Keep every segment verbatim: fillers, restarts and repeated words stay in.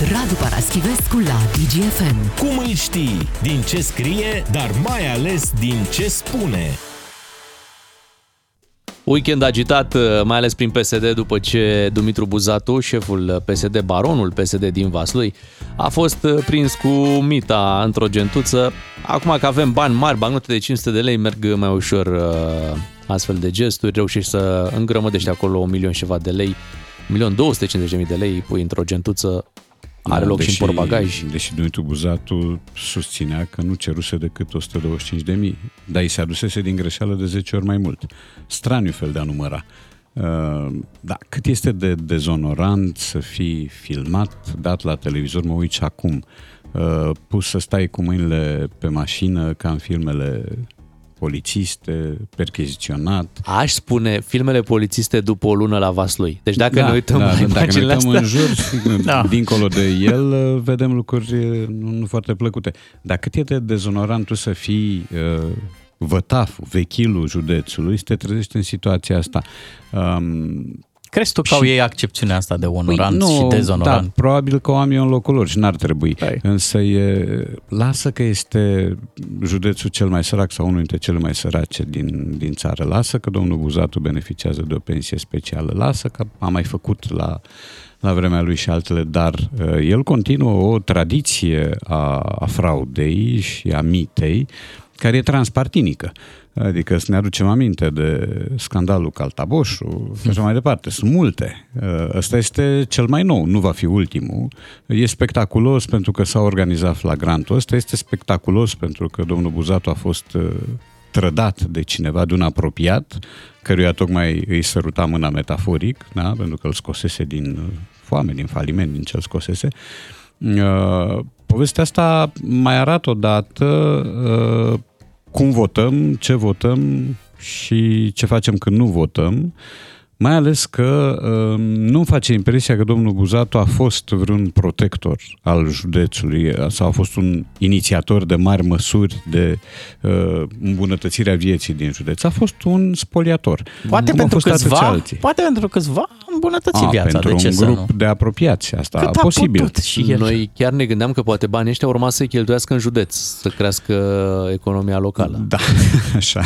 Radu Paraschivescu la Digi F M. Cum îl știi? Din ce scrie, dar mai ales din ce spune. Weekend agitat, mai ales prin P S D, după ce Dumitru Buzatu, șeful P S D, baronul P S D din Vaslui, a fost prins cu mita într-o gentuță. Acum că avem bani mari, bancnote de cinci sute de lei, merg mai ușor astfel de gesturi, reușești să îngrămădești acolo un milion și ceva de lei, un milion două sute cincizeci de mii de lei, pui într-o gentuță. Are loc deși, și în portbagaj. Deși Dumitru Buzatu susținea că nu ceruse decât o sută douăzeci și cinci de mii, dar îi se adusese din greșeală de zece ori mai mult. Straniu fel de a număra. Da, cât este de dezonorant să fii filmat, dat la televizor, mă uit și acum, pus să stai cu mâinile pe mașină, ca în filmele polițiste, percheziționat. Aș spune filmele polițiste după o lună la Vaslui. Deci dacă da, ne uităm, da, la dacă ne uităm în jur, da. dincolo de el, vedem lucruri nu foarte plăcute. Dar cât e de dezonorant tu să fii uh, vătaful, vechilul județului, să te trezești în situația asta. Um, Crezi tu că au ei accepțiunea asta de onorant păi, nu, și dezonorant? Da, probabil că o am eu în locul lor și n-ar trebui. Hai. Însă e, lasă că este județul cel mai sărac sau unul dintre cele mai sărace din, din țară. Lasă că domnul Buzatu beneficiază de o pensie specială. Lasă că a mai făcut la, la vremea lui și altele, dar el continuă o tradiție a, a fraudei și a mitei care e transpartinică. Adică să ne aducem aminte de scandalul Caltaboșu și așa mai departe. Sunt multe. Ăsta este cel mai nou, nu va fi ultimul. E spectaculos pentru că s-a organizat flagrantul ăsta. Este spectaculos pentru că domnul Buzatu a fost trădat de cineva, de un apropiat, căruia tocmai îi săruta mâna metaforic, da? Pentru că îl scosese din foame, din faliment, din ce îl scosese. Povestea asta mai arată odată cum votăm, ce votăm și ce facem când nu votăm, mai ales că nu-mi face impresia că domnul Buzatu a fost vreun protector al județului sau a fost un inițiator de mari măsuri de îmbunătățirea vieții din județ. A fost un spoliator. Poate, pentru câțiva, poate pentru câțiva îmbunătăți a, viața. Pentru de un ce grup de apropiați. Asta cât a posibil. Putut și el. Noi chiar ne gândeam că poate banii ăștia urma să-i cheltuiască în județ, să crească economia locală. Da, așa.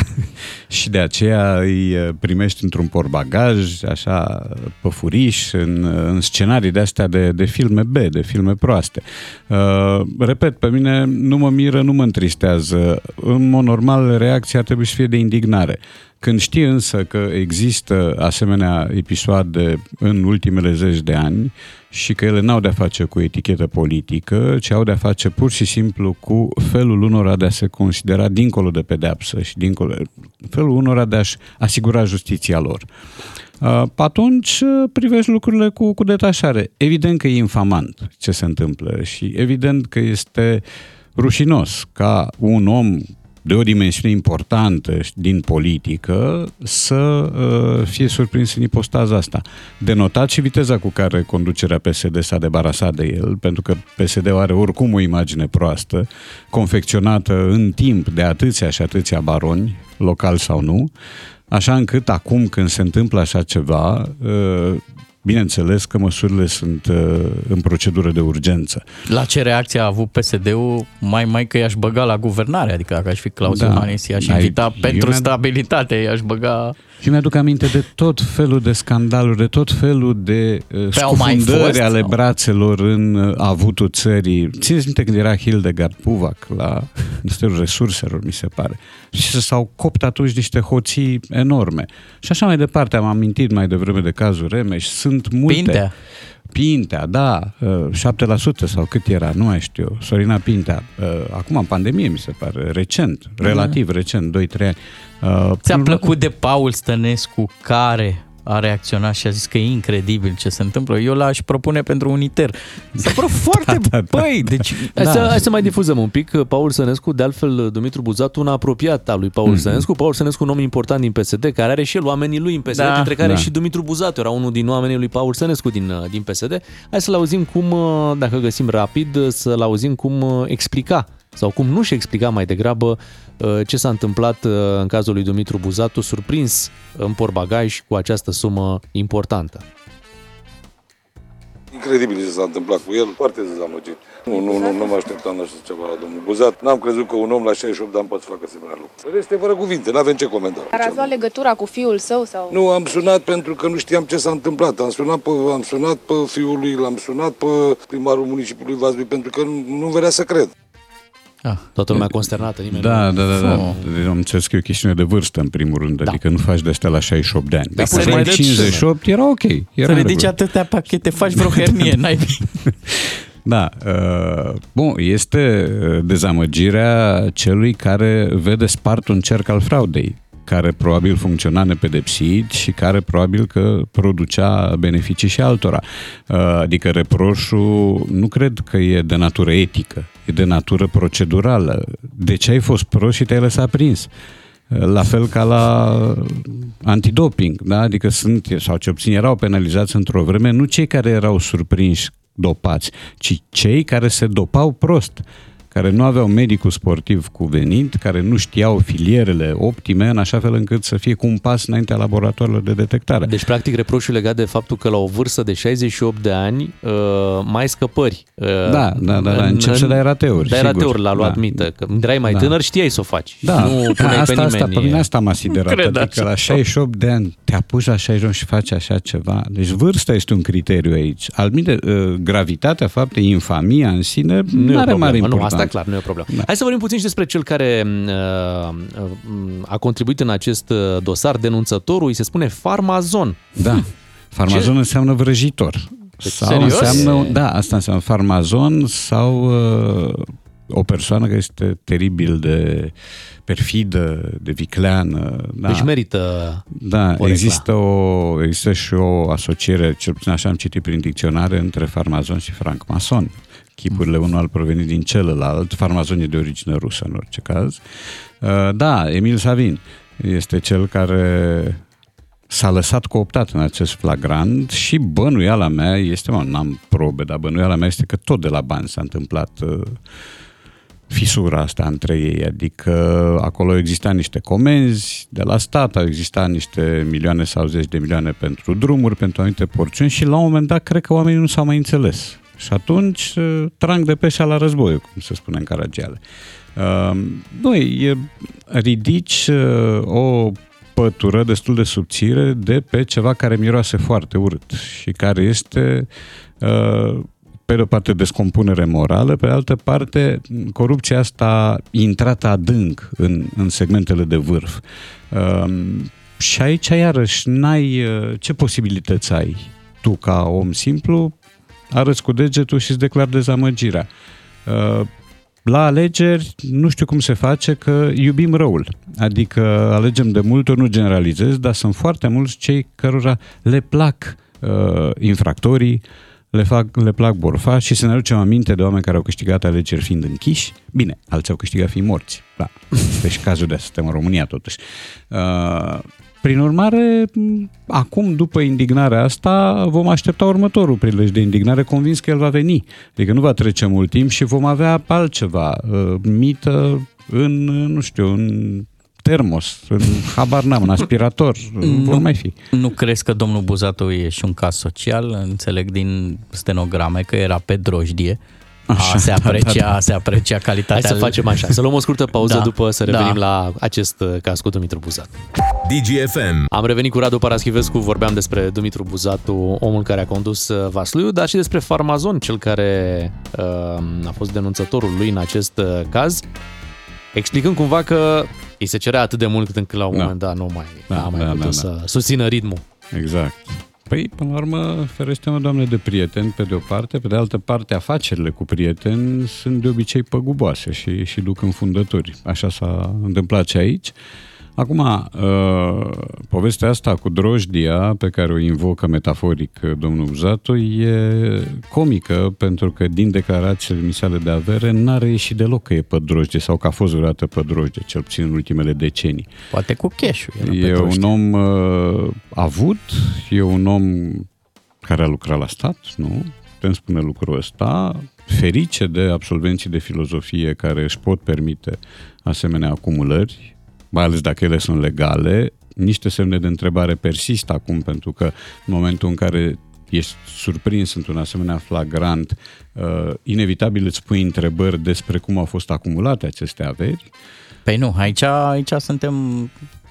Și de aceea îi primești într-un portbagaj, așa, păfuriș, în, în scenarii de-astea de, de filme B, de filme proaste. Uh, repet, pe mine nu mă miră, nu mă întristează. În mod normal, reacția trebuie să fie de indignare. Când știi însă că există asemenea episoade în ultimele zeci de ani și că ele n-au de-a face cu etichetă politică, ci au de-a face pur și simplu cu felul unora de a se considera dincolo de pedeapsă și dincolo, felul unora de a-și asigura justiția lor. Atunci privești lucrurile cu, cu detașare. Evident că e infamant ce se întâmplă și evident că este rușinos ca un om de o dimensiune importantă din politică să fie surprins în ipostaza asta. Denotat și viteza cu care conducerea P S D s-a debarasat de el, pentru că P S D-ul are oricum o imagine proastă, confecționată în timp de atâția și atâția baroni, local sau nu, așa încât acum când se întâmplă așa ceva, bineînțeles că măsurile sunt în procedură de urgență. La ce reacție a avut P S D-ul? Mai mai că i-aș băga la guvernare, adică dacă aș fi Claus Iohannis, da, i-aș invita ai, pentru stabilitate, i-aș băga... Și mi-aduc aminte de tot felul de scandaluri, de tot felul de uh, scufundări fost, ale sau? brațelor în uh, avutul țării. Țineți minte când era Hildegard Puwak la Ministerul Resurselor, mi se pare. Și s-au copt atunci niște hoții enorme. Și așa mai departe, am amintit mai devreme de cazul Remeș, sunt multe. Pintea. Pintea, da, șapte la sută sau cât era, nu mai știu, Sorina Pintea, acum în pandemie mi se pare, recent, relativ recent, doi trei ani. Ți-a plăcut de Paul Stănescu care a reacționat și a zis că e incredibil ce se întâmplă? Eu l-aș propune pentru uniter. Se pare foarte, da, da, băi, deci... Da. Hai, să, hai să mai difuzăm un pic. Paul Stănescu, de altfel Dumitru Buzatu, un apropiat al lui Paul mm-hmm. Stănescu. Paul Stănescu, un om important din P S D, care are și el oamenii lui în P S D, da, dintre care da. și Dumitru Buzatu era unul din oamenii lui Paul Stănescu din, din P S D. Hai să-l auzim cum, dacă găsim rapid, să-l auzim cum explica sau cum nu-și explica mai degrabă ce s-a întâmplat în cazul lui Dumitru Buzatu, surprins în portbagaj cu această sumă importantă. Incredibil ce s-a întâmplat cu el, foarte dezamăgit. Nu, nu, nu, nu mă așteptam la așa ceva la domnul Buzat. N-am crezut că un om la șaizeci și opt de ani poate să facă asemenea lucru. Este fără cuvinte, n-avem ce comenta. Dar ați luat legătura cu fiul său? Sau? Nu, am sunat pentru că nu știam ce s-a întâmplat. Am sunat pe, am sunat pe fiul lui, l-am sunat pe primarul municipiului Vaslui, pentru că nu, nu vrea să cred. Ah, toată lumea consternată, nimeni da, nu... Da, da, da, da. Îmi cer că e o chestiune de vârstă, în primul rând, da. Adică nu faci de astea la șaizeci și opt de ani. Dacă păi aveai cincizeci și opt, de... era ok. Era să ridici atâtea pachete, faci vreo hernie, n-ai bine. Da, uh, bun, este dezamăgirea celui care vede spart un cerc al fraudei, care probabil funcționa nepedepsit și care probabil că producea beneficii și altora. Adică reproșul nu cred că e de natură etică, e de natură procedurală. De ce ai fost prost și te-ai lăsat prins? La fel ca la antidoping, da? Adică sunt, sau ce obțin, erau penalizați într-o vreme, nu cei care erau surprinși dopați, ci cei care se dopau prost, care nu aveau medicul sportiv cuvenit, care nu știau filierele optime, în așa fel încât să fie cu un pas înaintea laboratoarelor de detectare. Deci, practic, reproșul legat de faptul că la o vârstă de șaizeci și opt de ani uh, mai scăpări. Uh, da, da, da, da. Încep să dai rateuri. Dai rateuri, l-a luat da. Mită. Când erai mai da. tânăr, știai să o faci. Da, nu puneai asta, pe nimeni. Asta, pe mine asta m-a siderat. Adică așa. La șaizeci și opt de ani te apuci la șaizeci și opt și faci așa ceva. Deci vârsta este un criteriu aici. Altminte, uh, gravitatea faptei, infamia în sine, nu are mare importanță. Da, clar, nu e o problemă. Da. Hai să vorbim puțin și despre cel care uh, a contribuit în acest dosar, denunțătorul, îi se spune Farmazon. Da, Farmazon ce? Înseamnă vrăjitor. Sau serios? Înseamnă, da, asta înseamnă Farmazon sau uh, o persoană care este teribil de perfidă, de vicleană. Da. Deci merită. Da, o există, o, există și o asociere, cel puțin așa am citit prin dicționare, între Farmazon și francmason. Chipurile unul al provenit din celălalt, Farmazon e de origine rusă în orice caz. Da, Emil Savin este cel care s-a lăsat cooptat în acest flagrant și bănuiala mea este, mă, n-am probe, dar bănuiala mea este că tot de la bani s-a întâmplat fisura asta între ei, adică acolo exista niște comenzi de la stat, au existat niște milioane sau zeci de milioane pentru drumuri, pentru anumite porțiuni și la un moment dat cred că oamenii nu s-au mai înțeles. Și atunci, trang de peșa la război, cum se spune în Caragiale. Noi ridici o pătură destul de subțire de pe ceva care miroase foarte urât și care este, pe de o parte, descompunere morală, pe de altă parte, corupția asta intrată adânc în, în segmentele de vârf. Și aici, iarăși, n-ai, ce posibilități ai tu ca om simplu? Arăți cu degetul și îți declari dezamăgirea. La alegeri nu știu cum se face că iubim răul. Adică alegem de multe ori, nu generalizez, dar sunt foarte mulți cei cărora le plac uh, infractorii, le, fac, le plac borfa și să ne aducem aminte de oameni care au câștigat alegeri fiind închiși. Bine, alții au câștigat fiind morți. Da. Deci cazul de asta, suntem în România totuși. Uh, Prin urmare, acum, după indignarea asta, vom aștepta următorul prilej de indignare, convins că el va veni. Adică nu va trece mult timp și vom avea altceva, mită în, nu știu, în termos, în habar n-am, în aspirator, nu vor mai fi. Nu crezi că domnul Buzatu e și un caz social? Înțeleg din stenograme că era pe drojdie. Așa, a, se aprecia, da, da. se aprecia calitatea. Hai să facem așa, să luăm o scurtă pauză, da, după să revenim da. la acest caz cu Dumitru Buzatu. D G F M. Am revenit cu Radu Paraschivescu, vorbeam despre Dumitru Buzatu, omul care a condus Vasluiu, dar și despre Farmazon, cel care uh, a fost denunțătorul lui în acest caz, explicând cumva că îi se cerea atât de mult cât încât la un da. moment dat nu mai, da, n-a mai da, putut da, da. să susțină ritmul. Exact. Păi, până la urmă, ferește-mă, Doamne, de prieteni, pe de o parte, pe de altă parte, afacerile cu prieteni sunt de obicei păguboase și, și duc în fundături. Așa s-a întâmplat și aici. Acum, povestea asta cu drojdia, pe care o invocă metaforic domnul Buzatu, e comică, pentru că din declarațiile misale de avere n-a reieșit deloc că e pe drojdie sau că a fost vreodată pe drojdie, cel puțin în ultimele decenii. Poate cu cash-ul era pe drojdie. E un om avut, e un om care a lucrat la stat, nu? Putem spune lucrul ăsta, ferice de absolvenții de filozofie care își pot permite asemenea acumulări, mai ales dacă ele sunt legale. Niște semne de întrebare persistă acum, pentru că în momentul în care ești surprins într-un asemenea flagrant, uh, inevitabil îți pui întrebări despre cum au fost acumulate aceste averi. Păi nu, aici, aici suntem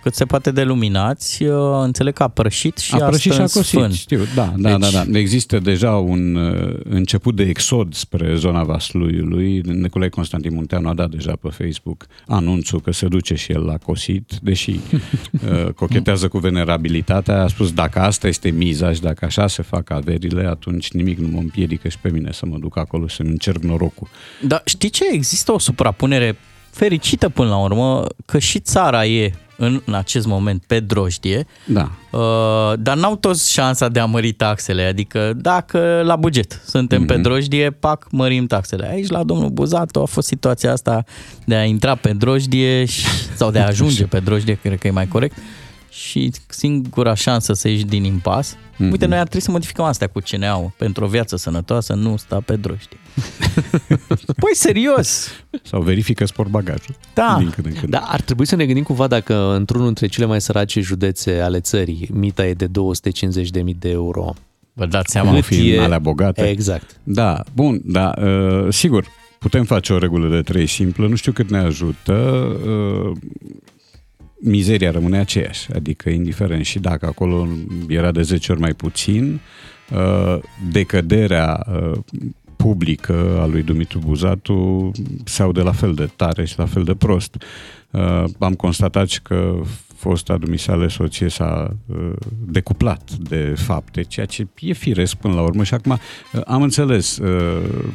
cât se poate de luminați, uh, înțeleg că a prășit și a, a prășit și a cosit, știu, da, da, deci... da, da. Există deja un uh, început de exod spre zona Vasluiului. Nicolae Constantin Munteanu a dat deja pe Facebook anunțul că se duce și el la cosit, deși uh, cochetează cu venerabilitatea, a spus dacă asta este miza și dacă așa se fac averile, atunci nimic nu mă împiedică și pe mine să mă duc acolo să-mi încerc norocul. Dar știi ce? Există o suprapunere fericită până la urmă, că și țara e în, în acest moment pe drojdie, da. uh, dar n-au toți șansa de a mări taxele, adică dacă la buget suntem mm-hmm. pe drojdie, pac, mărim taxele. Aici la domnul Buzatu a fost situația asta de a intra pe drojdie și, sau de a ajunge pe drojdie, cred că e mai corect, și singura șansă să ieși din impas. Mm-hmm. Uite, noi ar trebui să modificăm asta cu C N A-ul. Pentru o viață sănătoasă nu sta pe drojdie. Păi serios! Sau verifică sport bagajul. Da, dar ar trebui să ne gândim cumva dacă într-unul dintre cele mai sărace județe ale țării mita e de două sute cincizeci de mii de euro. Vă dați seama, cât fiind e... alea bogate. Exact. Da, bun, da, uh, sigur, putem face o regulă de trei simplă, nu știu cât ne ajută... Uh, mizeria rămâne aceeași, adică indiferent și dacă acolo era de zece ori mai puțin, decăderea publică a lui Dumitru Buzatu se aude la fel de tare și la fel de prost. Am constatat că fosta dumisale soție s-a decuplat de fapte, ceea ce e firesc până la urmă și acum am înțeles,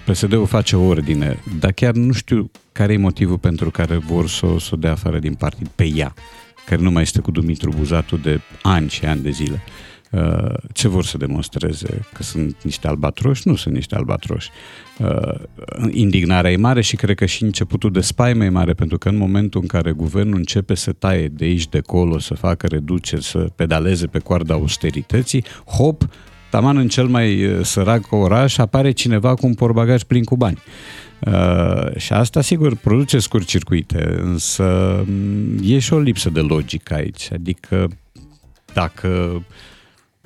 P S D-ul face ordine, dar chiar nu știu care e motivul pentru care vor să o s-o dea afară din partid pe ea, care nu mai este cu Dumitru Buzatu de ani și ani de zile. Ce vor să demonstreze? Că sunt niște albatroși? Nu sunt niște albatroși. Indignarea e mare și cred că și începutul de spaimă e mare, pentru că în momentul în care guvernul începe să taie de aici, de acolo, să facă reduceri, să pedaleze pe coarda austerității, hop, taman în cel mai sărac oraș apare cineva cu un portbagaj plin cu bani. Uh, și asta, sigur, produce scurtcircuite, însă e și o lipsă de logică aici. Adică dacă,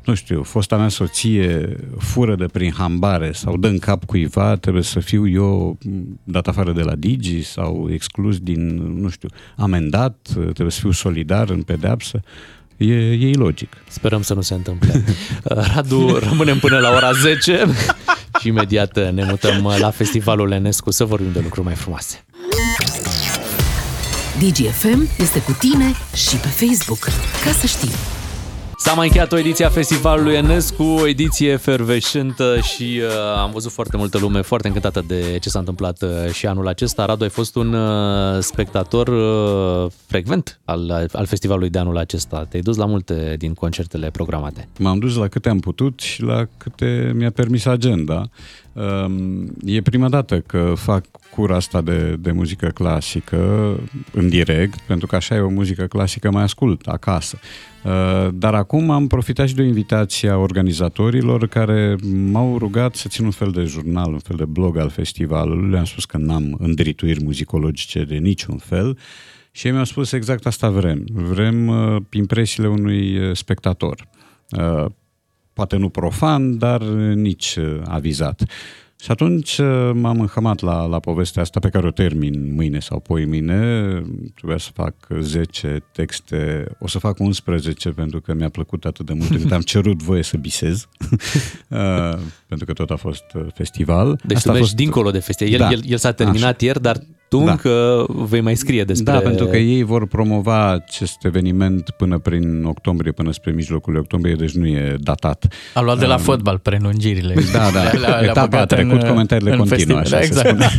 nu știu, fosta mea soție fură de prin hambare sau dă în cap cuiva, trebuie să fiu eu dat afară de la Digi sau exclus din, nu știu, amendat, trebuie să fiu solidar în pedeapsă. E, e ilogic. Sperăm să nu se întâmple. Radu, rămânem până la ora zece și imediat ne mutăm la Festivalul Enescu să vorbim de lucruri mai frumoase. D G F M este cu tine și pe Facebook, ca să știi. S-a mai încheiat o ediție a Festivalului Enescu, o ediție efervescentă și uh, am văzut foarte multă lume foarte încântată de ce s-a întâmplat uh, și anul acesta. Radu, ai fost un uh, spectator uh, frecvent al, al festivalului de anul acesta. Te-ai dus la multe din concertele programate. M-am dus la câte am putut și la câte mi-a permis agenda. Uh, e prima dată că fac cura asta de, de muzică clasică în direct, pentru că așa e, o muzică clasică mai ascult acasă. Dar acum am profitat și de o invitație a organizatorilor care m-au rugat să țin un fel de jurnal, un fel de blog al festivalului. Le-am spus că n-am îndrituiri muzicologice de niciun fel și ei mi-au spus exact asta vrem. Vrem impresiile unui spectator. Poate nu profan, dar nici avizat. Și atunci m-am înhămat la, la povestea asta pe care o termin mâine sau poimine. Trebuia să fac zece texte, o să fac unsprezece pentru că mi-a plăcut atât de mult încât am cerut voie să bisez, pentru că tot a fost festival. Deci asta tu a fost dincolo de festival. El, da, el, el s-a terminat așa ieri, dar tu da. încă vei mai scrie despre... Da, pentru că ei vor promova acest eveniment până prin octombrie, până spre mijlocul octombrie, deci nu e datat. A luat de la um, fotbal prelungirile. Da, da, le-a, le-a etapa a trecut, în, comentariile continuă, așa exact. Să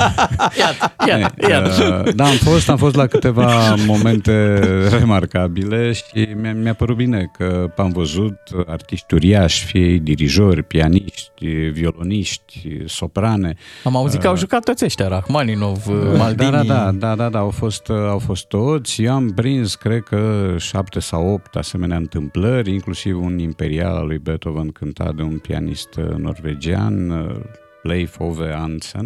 iată, iată, iată. Da, am fost, am fost la câteva momente remarcabile și mi-a, mi-a părut bine că am văzut artiști uriași, fie dirijori, pianiști, violoniști, soprane. Am auzit că au jucat toți ăștia, Rahmaninov, Maldini. Da, da, da, da, da, da, au fost, au fost toți. Eu am prins, cred că, șapte sau opt asemenea întâmplări, inclusiv un imperial al lui Beethoven cântat de un pianist norvegian, Leif Ove Andsnes.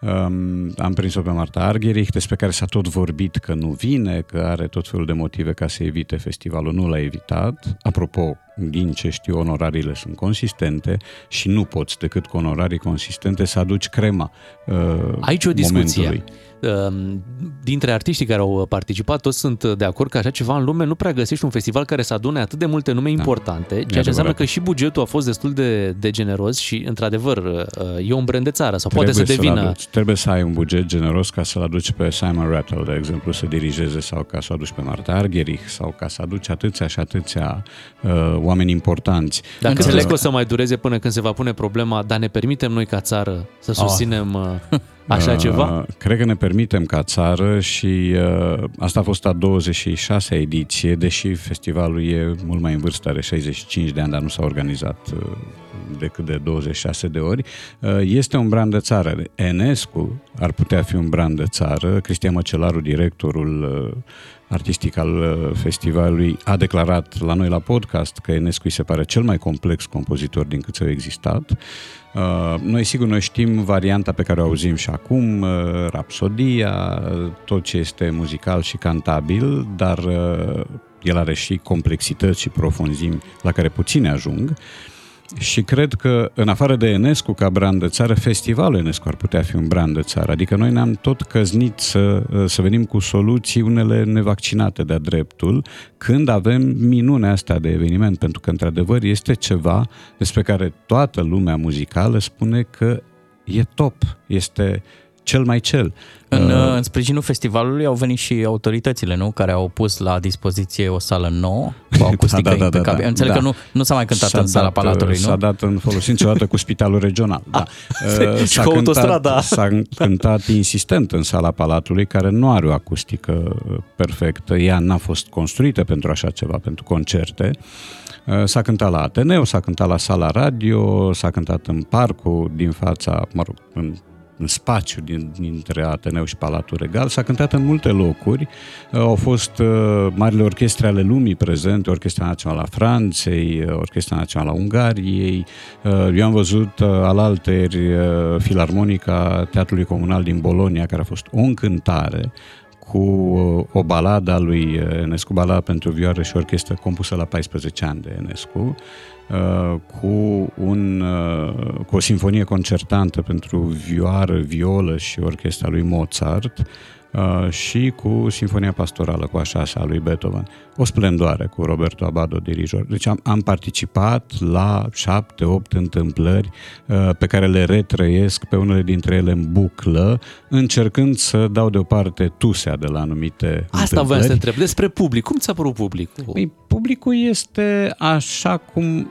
Um, am prins-o pe Marta Argerich, despre care s-a tot vorbit că nu vine, că are tot felul de motive ca să evite festivalul. Nu l-a evitat. Apropo, din ce știu, onorariile sunt consistente și nu poți decât cu onorarii consistente să aduci crema uh, Aici o discuție. Momentului. Dintre artiștii care au participat, toți sunt de acord că așa ceva în lume nu prea găsești un festival care să adune atât de multe nume importante, da, ceea ce înseamnă că și bugetul a fost destul de, de generos și, într-adevăr, e un brand de țară sau trebuie poate să devină... Să aduci, trebuie să ai un buget generos ca să-l aduci pe Simon Rattle, de exemplu, să dirigeze, sau ca să aduci pe Marta Argerich, sau ca să aduci atâția și atâția uh, oameni importanți. Dar înțeleg că o să mai dureze până când se va pune problema, dar ne permitem noi ca țară să susținem... Oh. Așa ceva? Cred că ne permitem ca țară și uh, asta a fost a douăzeci și șasea ediție, deși festivalul e mult mai în vârstă, are șaizeci și cinci de ani, dar nu s-a organizat uh, decât de douăzeci și șase de ori. Uh, este un brand de țară. Enescu ar putea fi un brand de țară. Cristian Măcelaru, directorul uh, artistic al festivalului, a declarat la noi la podcast că Enescu îi se pare cel mai complex compozitor din câți au existat. Noi, sigur, noi știm varianta pe care o auzim și acum, rapsodia, tot ce este muzical și cantabil, dar el are și complexități și profunzimi la care puține ajung. Și cred că, în afară de Enescu ca brand de țară, festivalul Enescu ar putea fi un brand de țară. Adică noi ne-am tot căznit să, să venim cu soluții, unele nevaccinate de-a dreptul, când avem minunea asta de eveniment, pentru că, într-adevăr, este ceva despre care toată lumea muzicală spune că e top, este cel mai cel. În, în sprijinul festivalului au venit și autoritățile, nu? Care au pus la dispoziție o sală nouă, cu acustică da, da, impecabilă. Da, da, Înțeleg da. că nu, nu s-a mai cântat s-a în sala dat, Palatului, nu? S-a dat în folosință odată cu Spitalul Regional. Da. A, s-a cu autostrada. S-a cântat insistent în sala Palatului, care nu are o acustică perfectă. Ea n-a fost construită pentru așa ceva, pentru concerte. S-a cântat la Ateneu, s-a cântat la sala radio, s-a cântat în parcul din fața, mă rog, în în spațiu din, dintre Ateneu și Palatul Regal, s-a cântat în multe locuri, au fost uh, marile orchestre ale lumii prezente, Orchestra Națională a Franței, Orchestra Națională a Ungariei, uh, eu am văzut uh, alalteri uh, Filarmonica Teatrului Comunal din Bologna, care a fost o încântare, cu o baladă a lui Enescu, balada pentru vioară și orchestră, compusă la paisprezece ani de Enescu, cu, un, cu o sinfonie concertantă pentru vioară, violă și orchestra lui Mozart și cu sinfonia pastorală, cu a șasea a lui Beethoven. O splendoare cu Roberto Abbado, dirijor. Deci am, am participat la șapte, opt întâmplări pe care le retrăiesc, pe unele dintre ele în buclă, încercând să dau deoparte tusea de la anumite întâmplări. Asta vreau să te întreb. Despre public. Cum ți-a părut publicul? Păi, publicul este așa cum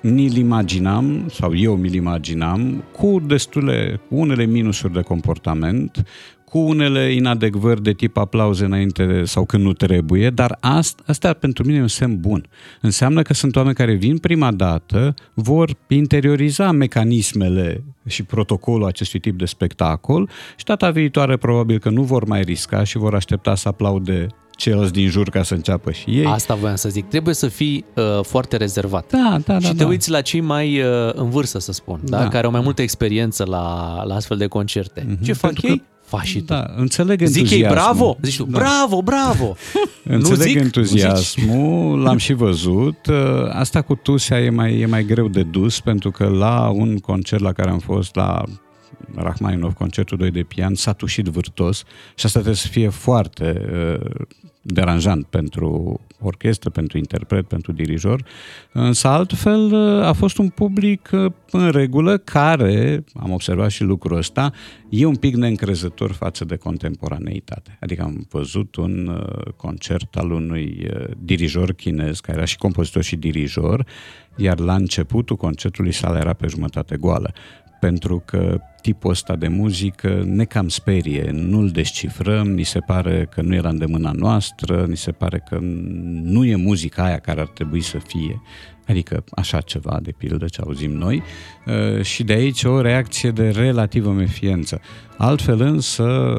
ni-l imaginam, sau eu mi-l imaginam, cu destule, cu unele minusuri de comportament, cu unele inadecvări de tip aplauze înainte de, sau când nu trebuie, dar asta, asta pentru mine e un semn bun. Înseamnă că sunt oameni care vin prima dată, vor interioriza mecanismele și protocolul acestui tip de spectacol și data viitoare probabil că nu vor mai risca și vor aștepta să aplaude ceilalți din jur ca să înceapă și ei. Asta voiam să zic. Trebuie să fii uh, foarte rezervat. Da, da, da, și te da. uiți la cei mai uh, în vârstă, să spun, da? Da. Care au mai multă experiență la, la astfel de concerte. Mm-hmm. Ce fac pentru ei? Că... Faci și tu. Da, înțeleg entuziasmul. Zic ei bravo? Zici tu, da. bravo, bravo! Înțeleg zic, entuziasmul, l-am și văzut. Asta cu tusea e mai, e mai greu de dus, pentru că la un concert la care am fost, la Rahmaninov, concertul doi de pian, s-a tușit vârtos și asta trebuie să fie foarte uh, deranjant pentru orchestră, pentru interpret, pentru dirijor. Însă altfel uh, a fost un public uh, în regulă care, am observat și lucrul ăsta, e un pic neîncrezător față de contemporaneitate. Adică am văzut un uh, concert al unui uh, dirijor chinez, care era și compozitor și dirijor, iar la începutul concertului sala era pe jumătate goală, pentru că tipul ăsta de muzică ne cam sperie, nu-l descifrăm, ni se pare că nu era îndemâna noastră, ni se pare că nu e muzica aia care ar trebui să fie, adică așa ceva, de pildă, ce auzim noi, și de aici o reacție de relativă mefiență. Altfel însă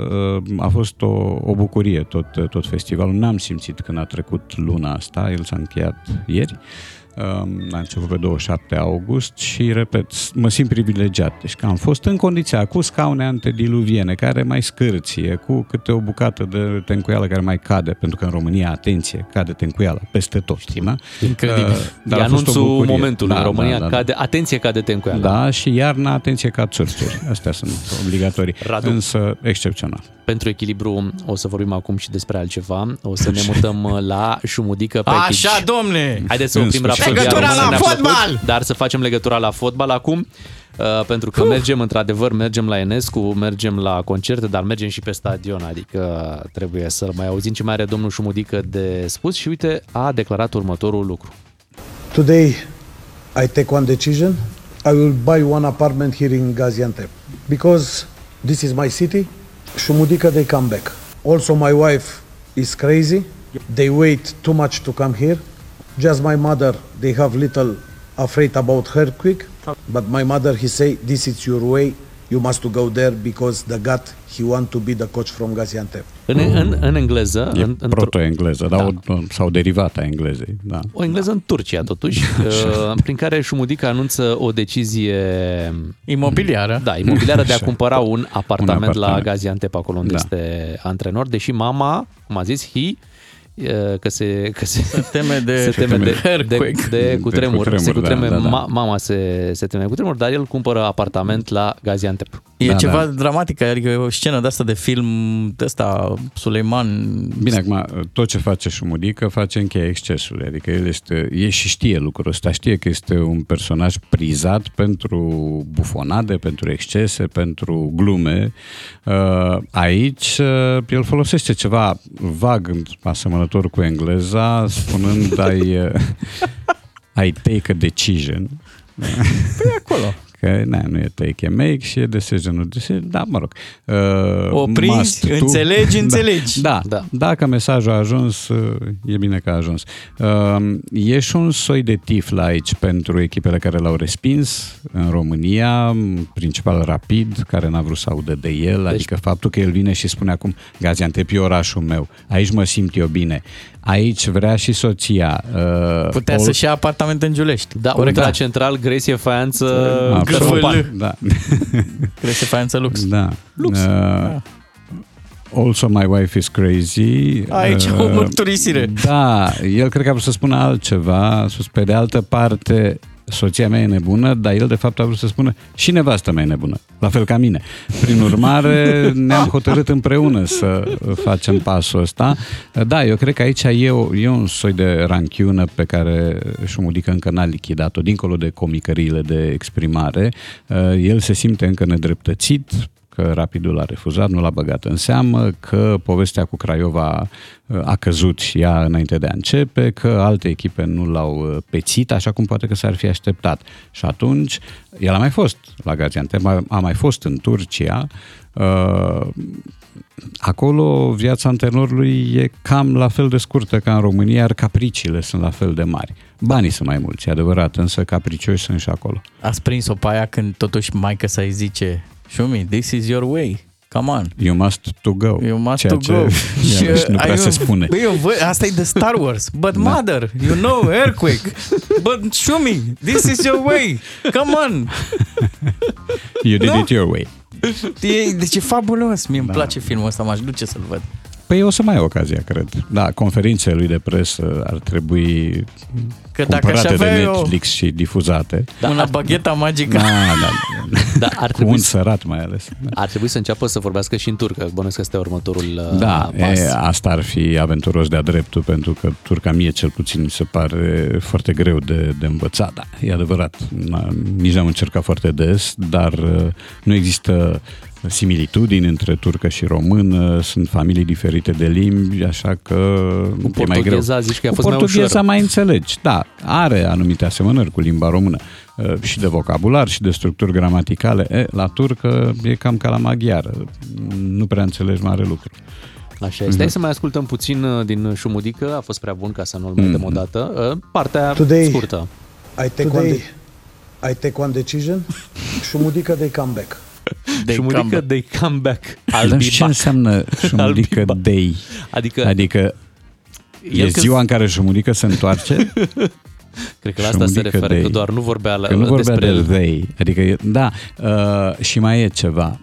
a fost o, o bucurie tot, tot festivalul, n-am simțit când a trecut luna asta, el s-a încheiat ieri, a început pe douăzeci și șapte august și, repet, mă simt privilegiat. Deci că am fost în condiția cu scaune antediluviene care mai scârție, cu câte o bucată de tencuială care mai cade, pentru că în România, atenție, cade tencuială peste tot. Da? Incredibil. Dar anunțul momentului, da, în România, da, da, da. Cade, atenție, cade tencuială. Da, și iarna, atenție, cad surfuri. Astea sunt obligatorii, Radu, însă excepțional. Pentru echilibru o să vorbim acum și despre altceva. O să ne mutăm la Șumudică pe Așa, aici. Domne! Haideți să oprim rapsodia română, la fotbal! Dar să facem legătura la fotbal acum, uh, pentru că uh. mergem, într-adevăr, mergem la Enescu, mergem la concerte, dar mergem și pe stadion, adică trebuie să-l mai auzim ce mai are domnul Șumudică de spus și, uite, a declarat următorul lucru. Today I take one decision. I will buy one apartment here in Gaziantep, because this is my city. Șumudică, they come back. Also, my wife is crazy. They wait too much to come here. Just my mother, they have little afraid about her quick. But my mother, he say, this is your way. You must to go there because the God, he want to be the coach from Gaziantep. În, în, în engleză. E în, proto-engleză, da. o, sau derivata englezei. Da. O engleză în Turcia, totuși, prin care Șumudică anunță o decizie imobiliară. Da, imobiliară de a cumpăra un apartament, un apartament la Gaziantep, acolo unde da. este antrenor, deși mama, cum a zis, he... Că se, că se, se teme de, se teme de, de, de, de cutremur, cu se cutreme, da, da, da. Ma, mama se, se teme de cutremur, dar el cumpără apartament la Gaziantep. E da, ceva da. dramatic, adică e o scenă de asta de film, de asta, Suleiman... Bine, acum, tot ce face Șumudică face în cheia excesului, adică el este, el și știe lucrul ăsta, știe că este un personaj prizat pentru bufonade, pentru excese, pentru glume. Aici el folosește ceva vag, asemănă cu engleza, spunând I, I take a decision. Păi acolo. Că na, nu e take, e make și e decision, nu decision, dar mă rog. Uh, Opriți, înțelegi, înțelegi. Da, da, da, dacă mesajul a ajuns, e bine că a ajuns. Uh, e și un soi de tifl aici pentru echipele care l-au respins în România, principal Rapid, care n-a vrut să audă de el, deci, adică faptul că el vine și spune acum, Gaziantep e orașul meu, aici mă simt eu bine. Aici vrea și soția. Uh, Putea Paul... să-și ia apartament în Giulești. Da, Ureca da. Central, Gresie, Faianță, Gărfăl. Da. Gresie, Faianță, Lux. Da. Lux. Uh, da. Also, my wife is crazy. Aici o mărturisire. Uh, da, el cred că a vrut să spună altceva. A spus, pe de altă parte, soția mea e nebună, dar el de fapt a vrut să spună și nevastă mea e nebună, la fel ca mine. Prin urmare, ne-am hotărât împreună să facem pasul ăsta. Da, eu cred că aici e, o, e un soi de ranchiună pe care Șumudică încă n-a lichidat-o, dincolo de comicăriile de exprimare. El se simte încă nedreptățit, că Rapidul l-a refuzat, nu l-a băgat în seamă, că povestea cu Craiova a căzut ea înainte de a începe, că alte echipe nu l-au pețit, așa cum poate că s-ar fi așteptat. Și atunci, el a mai fost la Gaziantep, a mai fost în Turcia. Acolo viața antrenorului e cam la fel de scurtă ca în România, iar capriciile sunt la fel de mari. Banii sunt mai mulți, e adevărat, însă capricioși sunt și acolo. Ați prins-o pe aia când totuși maică să-i zice... Show me, this is your way. Come on. You must to go. You must Ceea to go. Și nu prea se spune. Eu, bă, asta e de Star Wars. But da. Mother, you know, earthquake. But show me, this is your way. Come on. You did no? it your way. E, deci e fabulos. Mie da. îmi place filmul ăsta, m-aș duce să-l văd. Păi o să mai ai ocazia, cred. Da, conferințele lui de presă ar trebui că cumpărate de Netflix eu... și difuzate. Da, una ar... bagheta magică. Da, da, da. Da, ar trebui... Cu un sărat mai ales. Da. Ar trebui să înceapă să vorbească și în turcă. Bănuiesc că este următorul da, pas. E, asta ar fi aventuros de-a dreptul, pentru că turca mie cel puțin mi se pare foarte greu de, de învățat. Da, e adevărat. Nici am încercat foarte des, dar nu există similitudini între turcă și română, sunt familii diferite de limbi, așa că cu e mai greu. Zici că a fost cu portugheza mai, mai înțelegi, da, are anumite asemănări cu limba română, și de vocabular, și de structuri gramaticale. E, la turcă e cam ca la maghiară, nu prea înțelegi mare lucru. Așa este. Hai mm-hmm. să mai ascultăm puțin din Șumudică, a fost prea bun ca să nu-l vedem mm-hmm. odată, partea Today, scurtă. I take, Today, one, I take one decision, Șumudică they come back. Șumudică they come back. Dar ce înseamnă Șumudică they? Adică, adică e ziua în care Șumudică se întoarce? Cred că la asta se referă, că doar nu vorbea, la, că nu vorbea despre de they. Adică, da, uh, și mai e ceva.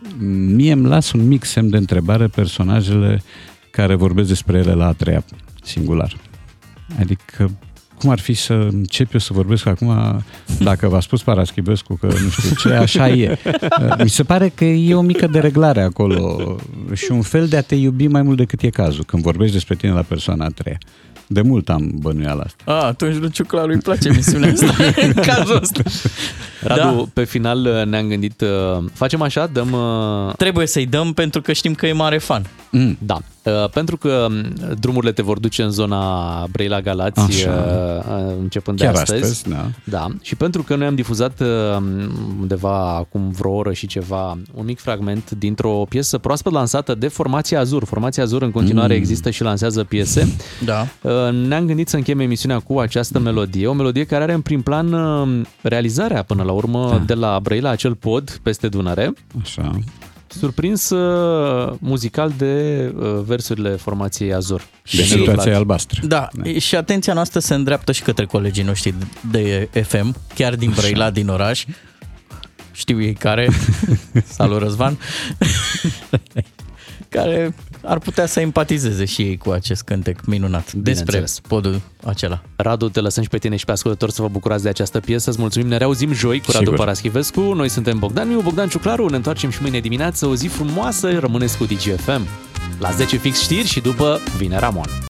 Mie îmi las un mic semn de întrebare personajele care vorbesc despre ele la a treia, singular. Adică, cum ar fi să încep eu să vorbesc acum, dacă v-a spus Paraschivescu că nu știu ce, așa e. Mi se pare că e o mică dereglare acolo și un fel de a te iubi mai mult decât e cazul, când vorbești despre tine la persoana a treia. De mult am bănuiala asta. A, atunci lui Ciuclaru îi place misiunea asta în cazul ăsta. Radu, da. Pe final ne-am gândit, facem așa, dăm... Trebuie să-i dăm pentru că știm că e mare fan. Mm. Da, pentru că drumurile te vor duce în zona Brăila-Galați, așa, începând chiar de astăzi. astăzi da. Da. Și pentru că noi am difuzat undeva acum vreo oră și ceva un mic fragment dintr-o piesă proaspăt lansată de Formația Azur. Formația Azur în continuare mm. există și lansează piese. Da. Ne-am gândit să încheiem emisiunea cu această melodie, o melodie care are în prim plan realizarea până la urmă da. de la Brăila, acel pod peste Dunăre. Așa. Surprins muzical de versurile Formației Azur. De situația albastră. Da, da, și atenția noastră se îndreaptă și către colegii noștri de F M, chiar din Brăila, din oraș. Știu ei care. Salut, Răzvan. Care ar putea să empatizeze și ei cu acest cântec minunat despre podul acela. Radu, te lăsăm și pe tine și pe ascultători să vă bucurați de această piesă. Îți mulțumim, ne reauzim joi cu Radu Paraschivescu. Noi suntem Bogdan Miu, Bogdan Ciuclaru. Ne întoarcem și mâine dimineață. O zi frumoasă, rămâneți cu D G F M. La zece fix știri și după vine Ramon.